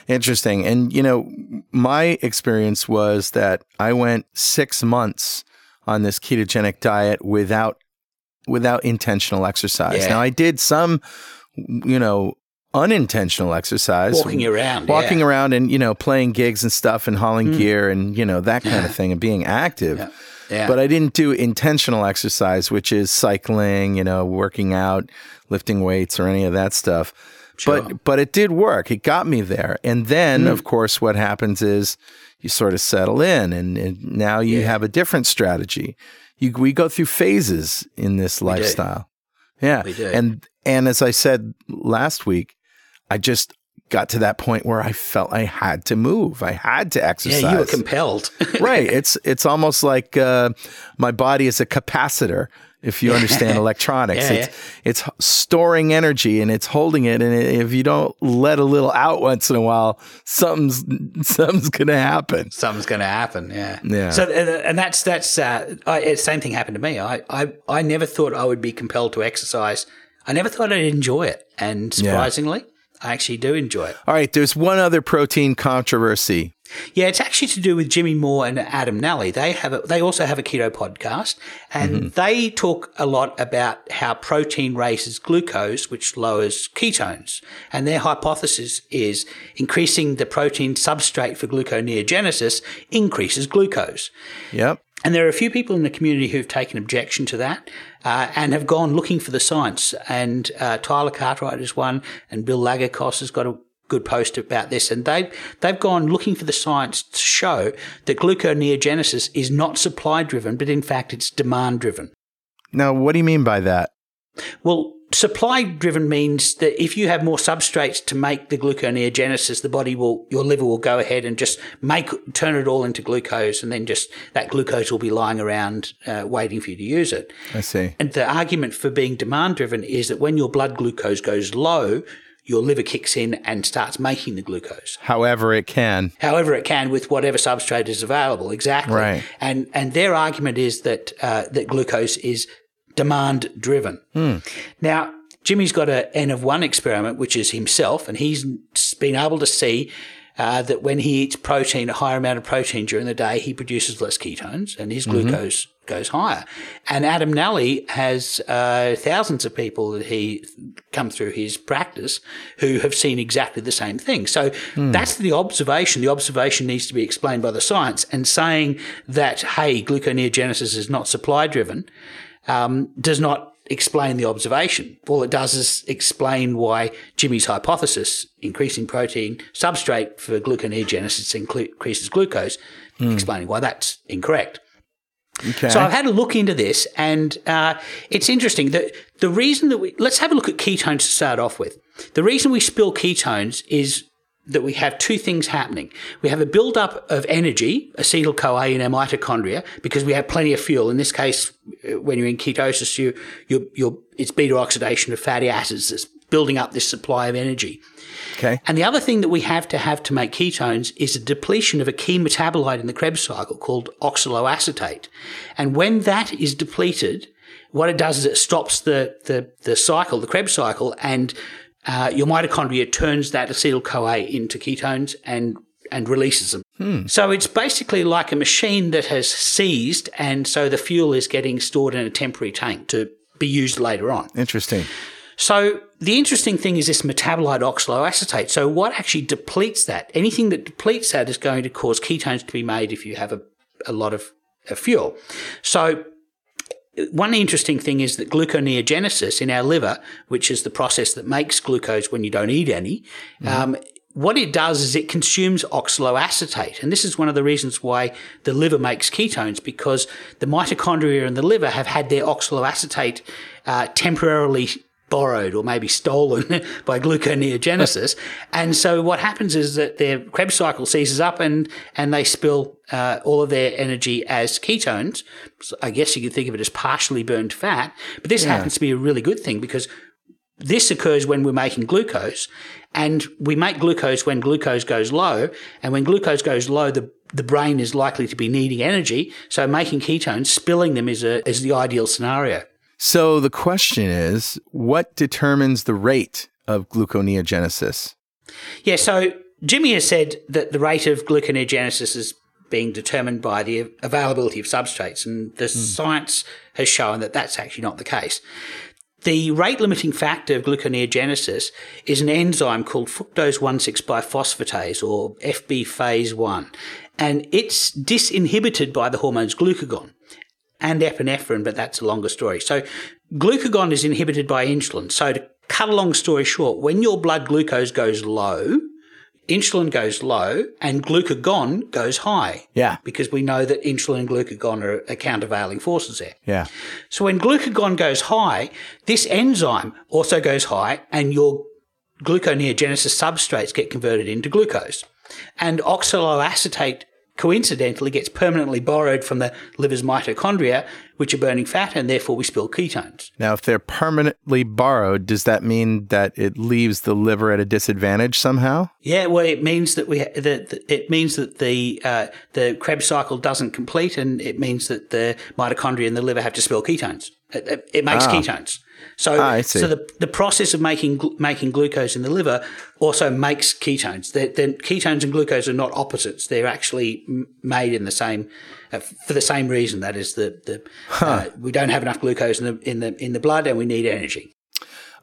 Interesting. And, you know, my experience was that I went six months on this ketogenic diet without without intentional exercise. Yeah. Now, I did some, you know, unintentional exercise. Walking around. Walking yeah. around and, you know, playing gigs and stuff and hauling mm. gear and, you know, that kind of thing, and being active. Yeah. Yeah. But I didn't do intentional exercise, which is cycling, you know, working out, lifting weights or any of that stuff. Sure. But but it did work. It got me there. And then, mm. of course, what happens is you sort of settle in, and, and now you yeah. have a different strategy. you, we go through phases in this we lifestyle. Do. Yeah. We do. And, and as I said last week, I just got to that point where I felt I had to move. I had to exercise. Yeah, you were compelled. Right. It's, it's almost like uh, my body is a capacitor. If you understand electronics, yeah, it's, yeah. it's storing energy and it's holding it. And if you don't let a little out once in a while, something's something's going to happen. Something's going to happen. Yeah. Yeah. So, and that's, that's, uh, I, same thing happened to me. I, I, I never thought I would be compelled to exercise. I never thought I'd enjoy it. And surprisingly, yeah. I actually do enjoy it. All right. There's one other protein controversy. Yeah, it's actually to do with Jimmy Moore and Adam Nally. They have a, they also have a keto podcast, and mm-hmm. they talk a lot about how protein raises glucose, which lowers ketones. And their hypothesis is increasing the protein substrate for gluconeogenesis increases glucose. Yep. And there are a few people in the community who've taken objection to that uh, and have gone looking for the science. And uh, Tyler Cartwright is one, and Bill Lagerkos has got a good post about this, and they they've gone looking for the science to show that gluconeogenesis is not supply driven, but in fact it's demand driven. Now, what do you mean by that? Well, supply driven means that if you have more substrates to make the gluconeogenesis, the body will, your liver will go ahead and just make turn it all into glucose, and then just that glucose will be lying around uh, waiting for you to use it. I see. And the argument for being demand driven is that when your blood glucose goes low, your liver kicks in and starts making the glucose. However it can. However it can, with whatever substrate is available. Exactly. Right. And and their argument is that uh, that glucose is demand driven. Mm. Now, Jimmy's got an N of one experiment, which is himself, and he's been able to see uh, that when he eats protein, a higher amount of protein during the day, he produces less ketones and his mm-hmm. glucose goes higher. And Adam Nally has uh, thousands of people that he come through his practice who have seen exactly the same thing. So mm. that's the observation. The observation needs to be explained by the science, and saying that, hey, gluconeogenesis is not supply driven um, does not explain the observation. All it does is explain why Jimmy's hypothesis, increasing protein substrate for gluconeogenesis increases glucose, mm. explaining why that's incorrect. Okay. So I've had a look into this, and uh, it's interesting that the reason that we – let's have a look at ketones to start off with. The reason we spill ketones is that we have two things happening. We have a buildup of energy, acetyl-CoA in our mitochondria, because we have plenty of fuel. In this case, when you're in ketosis, you, you're, you're, it's beta-oxidation of fatty acids that's building up this supply of energy. Okay. And the other thing that we have to have to make ketones is a depletion of a key metabolite in the Krebs cycle called oxaloacetate. And when that is depleted, what it does is it stops the the, the cycle, the Krebs cycle, and uh, your mitochondria turns that acetyl-CoA into ketones and and releases them. Hmm. So it's basically like a machine that has seized, and so the fuel is getting stored in a temporary tank to be used later on. Interesting. So the interesting thing is this metabolite oxaloacetate. So what actually depletes that? Anything that depletes that is going to cause ketones to be made if you have a, a lot of, of fuel. So one interesting thing is that gluconeogenesis in our liver, which is the process that makes glucose when you don't eat any, mm-hmm. um, what it does is it consumes oxaloacetate. And this is one of the reasons why the liver makes ketones, because the mitochondria in the liver have had their oxaloacetate uh, temporarily borrowed or maybe stolen by gluconeogenesis. And so what happens is that their Krebs cycle seizes up, and, and they spill uh, all of their energy as ketones. So I guess you could think of it as partially burned fat, but this yeah. happens to be a really good thing, because this occurs when we're making glucose, and we make glucose when glucose goes low. And when glucose goes low, the the brain is likely to be needing energy. So making ketones, spilling them is a, is the ideal scenario. So the question is, what determines the rate of gluconeogenesis? Yeah, so Jimmy has said that the rate of gluconeogenesis is being determined by the availability of substrates, and the mm. science has shown that that's actually not the case. The rate-limiting factor of gluconeogenesis is an enzyme called fructose one six bisphosphatase, or F B phase one, and it's disinhibited by the hormones glucagon and epinephrine, but that's a longer story. So glucagon is inhibited by insulin. So to cut a long story short, when your blood glucose goes low, insulin goes low and glucagon goes high. Yeah. Because we know that insulin and glucagon are, are countervailing forces there. Yeah. So when glucagon goes high, this enzyme also goes high and your gluconeogenesis substrates get converted into glucose. And oxaloacetate coincidentally gets permanently borrowed from the liver's mitochondria, which are burning fat, and therefore we spill ketones. Now, if they're permanently borrowed, does that mean that it leaves the liver at a disadvantage somehow? Yeah, well, it means that we that it means that the uh, the Krebs cycle doesn't complete, and it means that the mitochondria in the liver have to spill ketones. It, it makes ah. ketones. So, ah, so the the process of making making glucose in the liver also makes ketones. They're, they're, ketones and glucose are not opposites; they're actually made in the same uh, for the same reason. That is, the the huh. uh, we don't have enough glucose in the in the in the blood, and we need energy.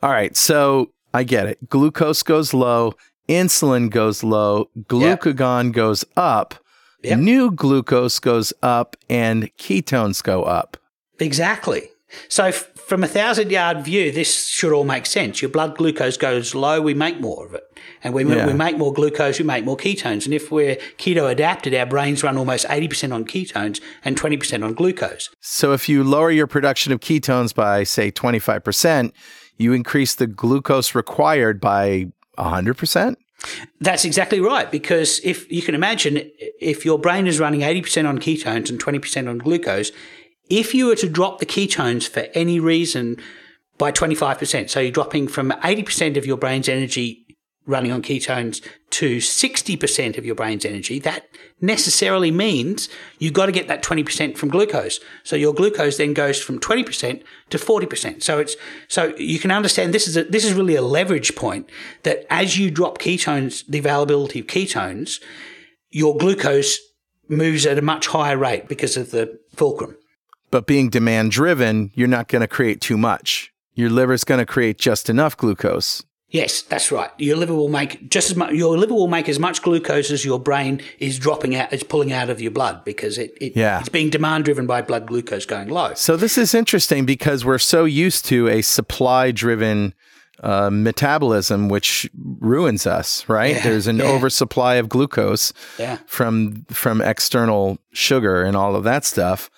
All right, so I get it. Glucose goes low, insulin goes low, glucagon yep. goes up, yep. new glucose goes up, and ketones go up. Exactly. So f- from a thousand-yard view, this should all make sense. Your blood glucose goes low, we make more of it. And when yeah. we make more glucose, we make more ketones. And if we're keto-adapted, our brains run almost eighty percent on ketones and twenty percent on glucose. So if you lower your production of ketones by, say, twenty-five percent, you increase the glucose required by one hundred percent? That's exactly right, because if you can imagine, if your brain is running eighty percent on ketones and twenty percent on glucose, if you were to drop the ketones for any reason by twenty-five percent, so you're dropping from eighty percent of your brain's energy running on ketones to sixty percent of your brain's energy, that necessarily means you've got to get that twenty percent from glucose. So your glucose then goes from twenty percent to forty percent. So it's so you can understand this is a, this is really a leverage point, that as you drop ketones, the availability of ketones, your glucose moves at a much higher rate because of the fulcrum. But being demand-driven, you're not going to create too much. Your liver's going to create just enough glucose. Yes, that's right. Your liver will make just as much. Your liver will make as much glucose as your brain is dropping out, is pulling out of your blood, because it, it yeah. it's being demand-driven by blood glucose going low. So this is interesting, because we're so used to a supply-driven uh, metabolism, which ruins us. Right? Yeah, There's an yeah. oversupply of glucose yeah. from from external sugar and all of that stuff.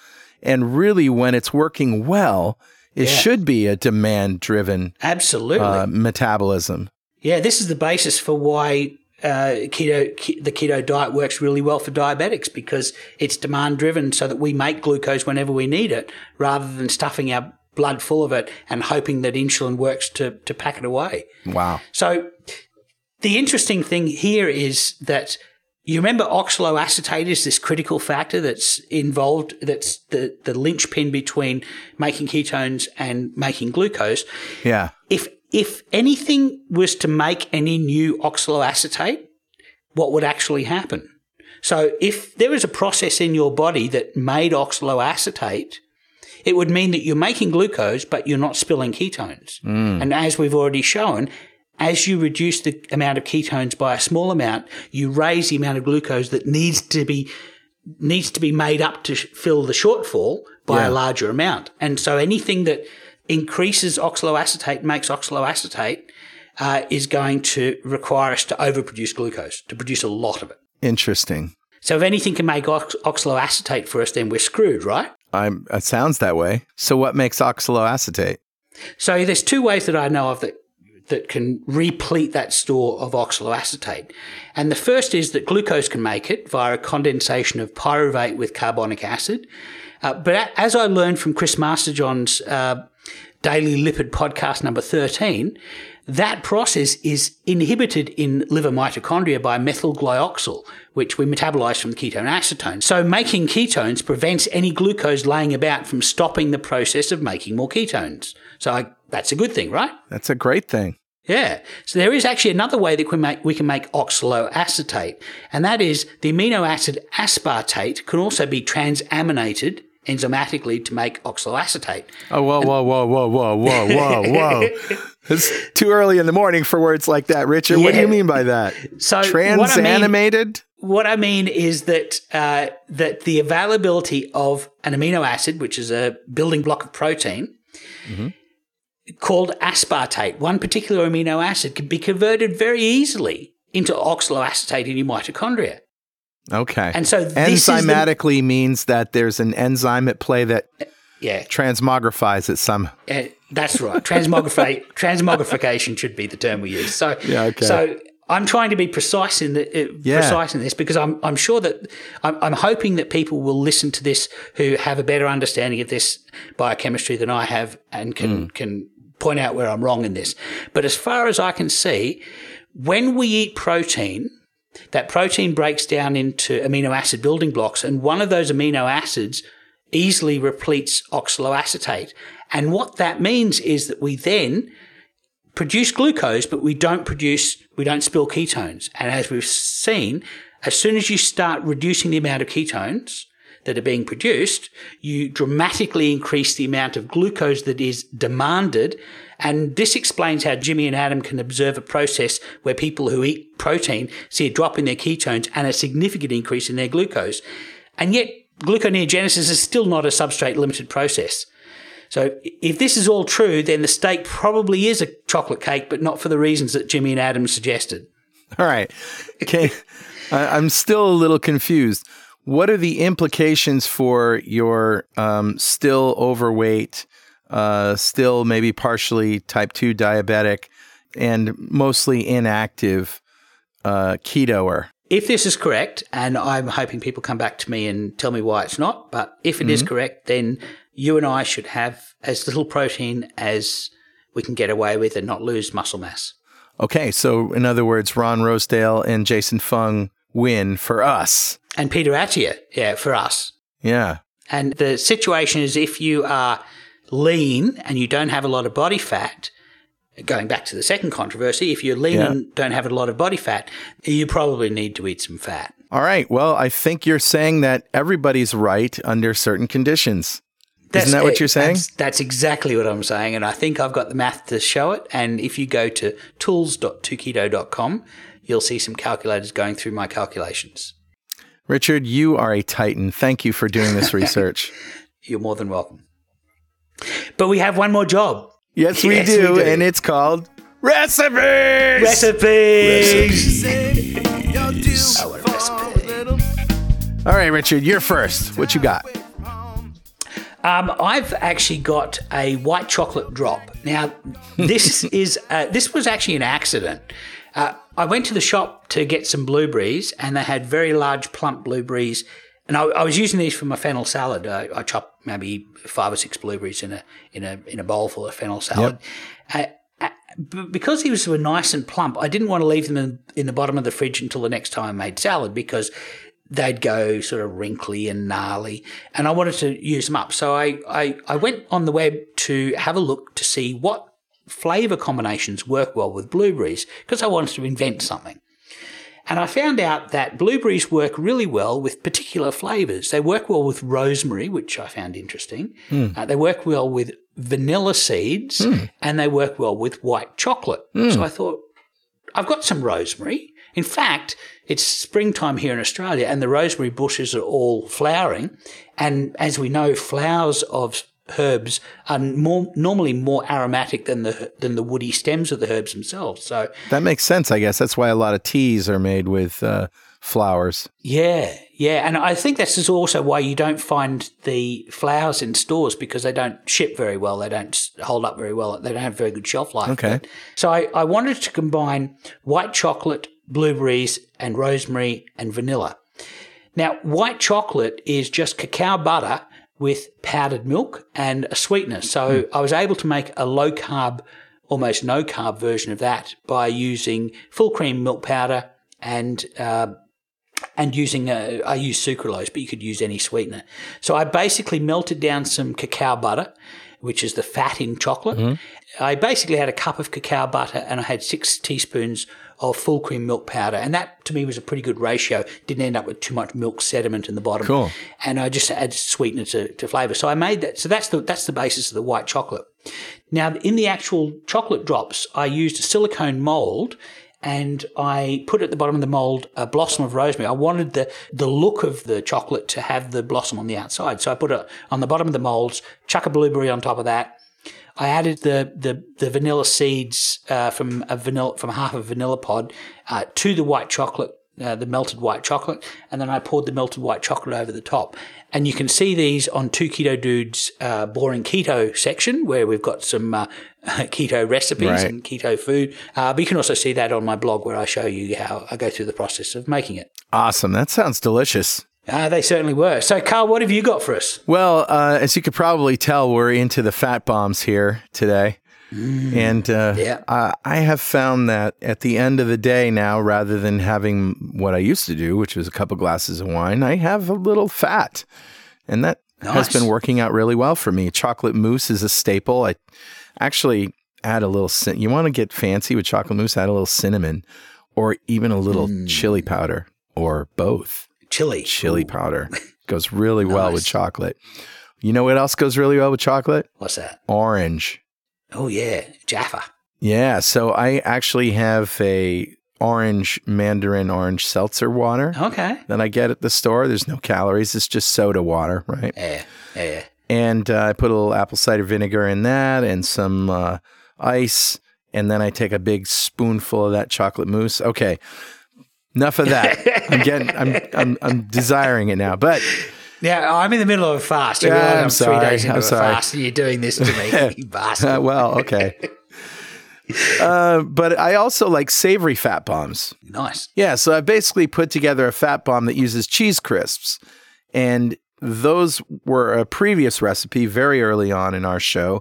And really, when it's working well, it yeah. should be a demand-driven absolutely uh, metabolism. Yeah, this is the basis for why uh, keto ke- the keto diet works really well for diabetics, because it's demand-driven, so that we make glucose whenever we need it, rather than stuffing our blood full of it and hoping that insulin works to to pack it away. Wow. So the interesting thing here is that you remember oxaloacetate is this critical factor that's involved, that's the, the linchpin between making ketones and making glucose. Yeah. If if anything was to make any new oxaloacetate, what would actually happen? So if there is a process in your body that made oxaloacetate, it would mean that you're making glucose, but you're not spilling ketones. Mm. And as we've already shown, as you reduce the amount of ketones by a small amount, you raise the amount of glucose that needs to be needs to be made up to sh- fill the shortfall by yeah. a larger amount. And so anything that increases oxaloacetate, makes oxaloacetate, uh, is going to require us to overproduce glucose, to produce a lot of it. Interesting. So if anything can make ox- oxaloacetate for us, then we're screwed, right? I'm, it sounds that way. So what makes oxaloacetate? So there's two ways that I know of that that can replete that store of oxaloacetate. And the first is that glucose can make it via a condensation of pyruvate with carbonic acid. Uh, but as I learned from Chris Masterjohn's uh, Daily Lipid podcast number thirteen, that process is inhibited in liver mitochondria by methylglyoxal, which we metabolize from the ketone acetone. So making ketones prevents any glucose laying about from stopping the process of making more ketones. So I, that's a good thing, right? That's a great thing. Yeah. So there is actually another way that we, make, we can make oxaloacetate, and that is the amino acid aspartate can also be transaminated enzymatically to make oxaloacetate. Oh, whoa, whoa, whoa, whoa, whoa, whoa, whoa, whoa. It's too early in the morning for words like that, Richard. Yeah. What do you mean by that? So transanimated? What I mean, what I mean is that uh, that the availability of an amino acid, which is a building block of protein, mm-hmm. called aspartate, one particular amino acid, can be converted very easily into oxaloacetate in your mitochondria. Okay. And so this enzymatically the, means that there's an enzyme at play that yeah. transmogrifies it some. Uh, that's right. Transmogrify, transmogrification should be the term we use. So, yeah, okay. so I'm trying to be precise in the, uh, yeah. precise in this because I'm I'm sure that I'm, I'm hoping that people will listen to this who have a better understanding of this biochemistry than I have and can mm. can point out where I'm wrong in this. But as far as I can see, when we eat protein, that protein breaks down into amino acid building blocks, and one of those amino acids easily repletes oxaloacetate. And what that means is that we then produce glucose, but we don't produce, we don't spill ketones. And as we've seen, as soon as you start reducing the amount of ketones that are being produced, you dramatically increase the amount of glucose that is demanded. And this explains how Jimmy and Adam can observe a process where people who eat protein see a drop in their ketones and a significant increase in their glucose. And yet gluconeogenesis is still not a substrate-limited process. So if this is all true, then the steak probably is a chocolate cake, but not for the reasons that Jimmy and Adam suggested. All right. Okay. I'm still a little confused. What are the implications for your um, still overweight, Uh, still maybe partially type two diabetic and mostly inactive uh, ketoer? If this is correct, and I'm hoping people come back to me and tell me why it's not, but if it mm-hmm. is correct, then you and I should have as little protein as we can get away with and not lose muscle mass. Okay. So, in other words, Ron Rosedale and Jason Fung win for us. And Peter Attia, yeah, for us. Yeah. And the situation is if you are lean and you don't have a lot of body fat, going back to the second controversy, if you're lean yeah. and don't have a lot of body fat, you probably need to eat some fat. All right. Well, I think you're saying that everybody's right under certain conditions. That's, Isn't that what you're saying? That's, that's exactly what I'm saying. And I think I've got the math to show it. And if you go to tools dot two keto dot com, you'll see some calculators going through my calculations. Richard, you are a titan. Thank you for doing this research. You're more than welcome. But we have one more job. Yes, we, yes, do, we do. And it's called recipes. Recipes. Recipes. Our recipe. All right, Richard, you're first. What you got? Um, I've actually got a white chocolate drop. Now, this is uh, this was actually an accident. Uh, I went to the shop to get some blueberries, and they had very large, plump blueberries. And I, I was using these for my fennel salad. I, I chopped maybe five or six blueberries in a in a in a bowl full of fennel salad. Yep. Uh, uh, because these were nice and plump, I didn't want to leave them in, in the bottom of the fridge until the next time I made salad because they'd go sort of wrinkly and gnarly. And I wanted to use them up, so I I, I went on the web to have a look to see what flavour combinations work well with blueberries because I wanted to invent something. And I found out that blueberries work really well with particular flavours. They work well with rosemary, which I found interesting. Mm. Uh, they work well with vanilla seeds, mm. and they work well with white chocolate. Mm. So I thought, I've got some rosemary. In fact, it's springtime here in Australia and the rosemary bushes are all flowering. And as we know, flowers of herbs are more, normally more aromatic than the than the woody stems of the herbs themselves. So that makes sense, I guess. That's why a lot of teas are made with uh, flowers. Yeah, yeah. And I think this is also why you don't find the flowers in stores because they don't ship very well. They don't hold up very well. They don't have very good shelf life. Okay. But, so I, I wanted to combine white chocolate, blueberries, and rosemary and vanilla. Now, white chocolate is just cacao butter with powdered milk and a sweetener. So mm. I was able to make a low-carb, almost no-carb version of that by using full cream milk powder and uh, and using a, I use sucralose, but you could use any sweetener. So I basically melted down some cacao butter, which is the fat in chocolate. Mm. I basically had a cup of cacao butter and I had six teaspoons of full cream milk powder. And that to me was a pretty good ratio. Didn't end up with too much milk sediment in the bottom. Cool. And I just added sweetener to, to flavor. So I made that. So that's the, that's the basis of the white chocolate. Now in the actual chocolate drops, I used a silicone mold and I put at the bottom of the mold a blossom of rosemary. I wanted the, the look of the chocolate to have the blossom on the outside. So I put it on the bottom of the molds, chuck a blueberry on top of that. I added the the, the vanilla seeds uh, from a vanilla from half a vanilla pod uh, to the white chocolate, uh, the melted white chocolate, and then I poured the melted white chocolate over the top. And you can see these on Two Keto Dudes' uh, boring keto section, where we've got some uh, keto recipes right. and keto food. Uh, but you can also see that on my blog, where I show you how I go through the process of making it. Awesome. That sounds delicious. Uh, they certainly were. So, Carl, what have you got for us? Well, uh, as you could probably tell, we're into the fat bombs here today. Mm, and uh, yeah. I, I have found that at the end of the day now, rather than having what I used to do, which was a couple glasses of wine, I have a little fat. And that nice. has been working out really well for me. Chocolate mousse is a staple. I actually add a little cin- – you want to get fancy with chocolate mousse, add a little cinnamon or even a little mm. chili powder or both. Chili. Chili powder. Goes really nice. well with chocolate. You know what else goes really well with chocolate? What's that? Orange. Oh, yeah. Jaffa. Yeah. So I actually have a orange, mandarin orange seltzer water. Okay. That I get at the store. There's no calories. It's just soda water, right? Yeah. Yeah. And uh, I put a little apple cider vinegar in that and some uh, ice. And then I take a big spoonful of that chocolate mousse. Okay. Enough of that. I'm getting. I'm. I'm. I'm desiring it now. But yeah, I'm in the middle of a fast. You yeah, I'm, I'm sorry. Three days into I'm a sorry. fast, and you're doing this to me, you bastard. Uh, well, okay. uh, but I also like savory fat bombs. Nice. Yeah. So I basically put together a fat bomb that uses cheese crisps, and those were a previous recipe very early on in our show.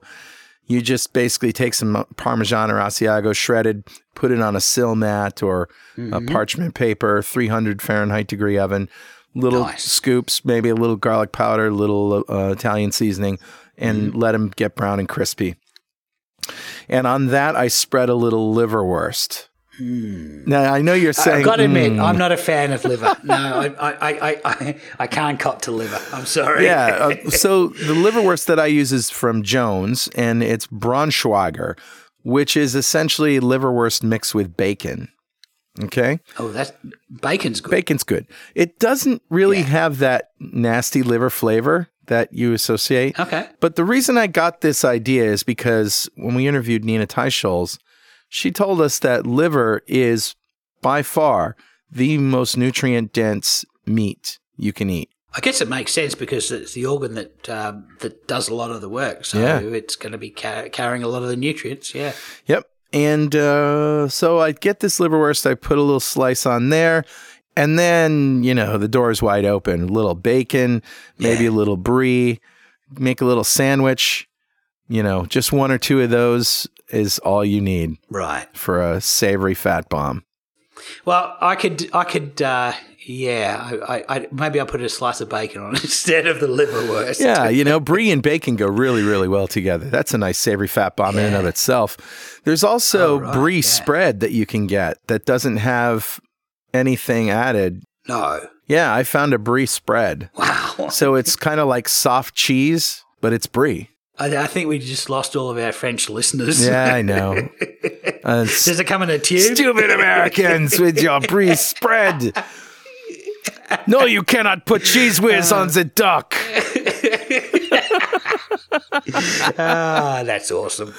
You just basically take some Parmesan or Asiago shredded, put it on a sill mat or mm-hmm. a parchment paper, three hundred Fahrenheit degree oven, little nice. scoops, maybe a little garlic powder, little uh, Italian seasoning, and mm. let them get brown and crispy. And on that, I spread a little liverwurst. Mm. Now, I know you're saying... I've got to admit, mm. I'm not a fan of liver. No, I, I, I, I, I can't cop to liver. I'm sorry. Yeah, uh, so the liverwurst that I use is from Jones, and it's Braunschweiger, which is essentially liverwurst mixed with bacon. Okay? Oh, that's... Bacon's good. Bacon's good. It doesn't really yeah. have that nasty liver flavor that you associate. Okay. But the reason I got this idea is because when we interviewed Nina Teicholz, she told us that liver is by far the most nutrient-dense meat you can eat. I guess it makes sense because it's the organ that um, that does a lot of the work. So yeah. it's going to be car- carrying a lot of the nutrients, yeah. Yep. And uh, so I get this liverwurst. I put a little slice on there. And then, you know, the door's wide open. A little bacon, maybe yeah. a little brie. Make a little sandwich. You know, just one or two of those is all you need, right, for a savory fat bomb. Well, I could, I could, uh, yeah, I, I, I maybe I put a slice of bacon on instead of the liverwurst. Yeah, you know, brie and bacon go really, really well together. That's a nice savory fat bomb yeah. in and of itself. There's also oh, right, brie yeah. spread that you can get that doesn't have anything added. No. Yeah, I found a brie spread. Wow. So it's kind of like soft cheese, but it's brie. I think we just lost all of our French listeners. Yeah, I know. Uh, Does it come in a tube? Stupid Americans with your brie spread. No, you cannot put cheese whiz uh, on the duck. Ah, that's awesome.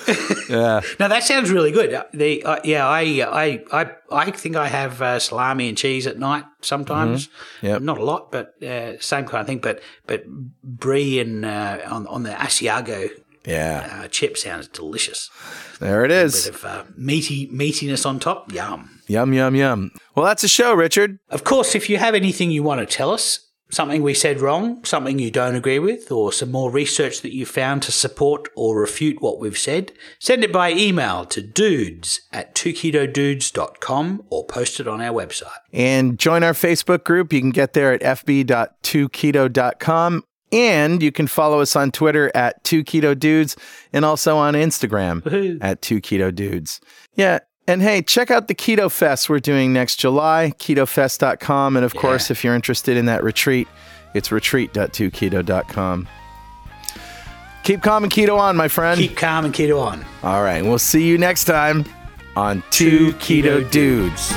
Yeah. Now that sounds really good. The uh, yeah, I I I I think I have uh, salami and cheese at night sometimes. Mm-hmm. Yeah, not a lot, but uh, same kind of thing. But but brie and uh, on on the Asiago. Yeah, uh, chip sounds delicious. There it is. A bit of uh, meaty meatiness on top. Yum. Yum yum yum. Well, that's a show, Richard. Of course, if you have anything you want to tell us. Something we said wrong, something you don't agree with, or some more research that you found to support or refute what we've said, send it by email to dudes at two keto dudes dot com or post it on our website. And join our Facebook group. You can get there at f b dot two keto dot com. And you can follow us on Twitter at two keto dudes and also on Instagram Woo-hoo. at two keto dudes. Yeah. And hey, check out the Keto Fest we're doing next July, keto fest dot com. And of yeah. course, if you're interested in that retreat, it's retreat dot two keto dot com. Keep calm and keto on, my friend. Keep calm and keto on. All right. We'll see you next time on Two Keto Dudes.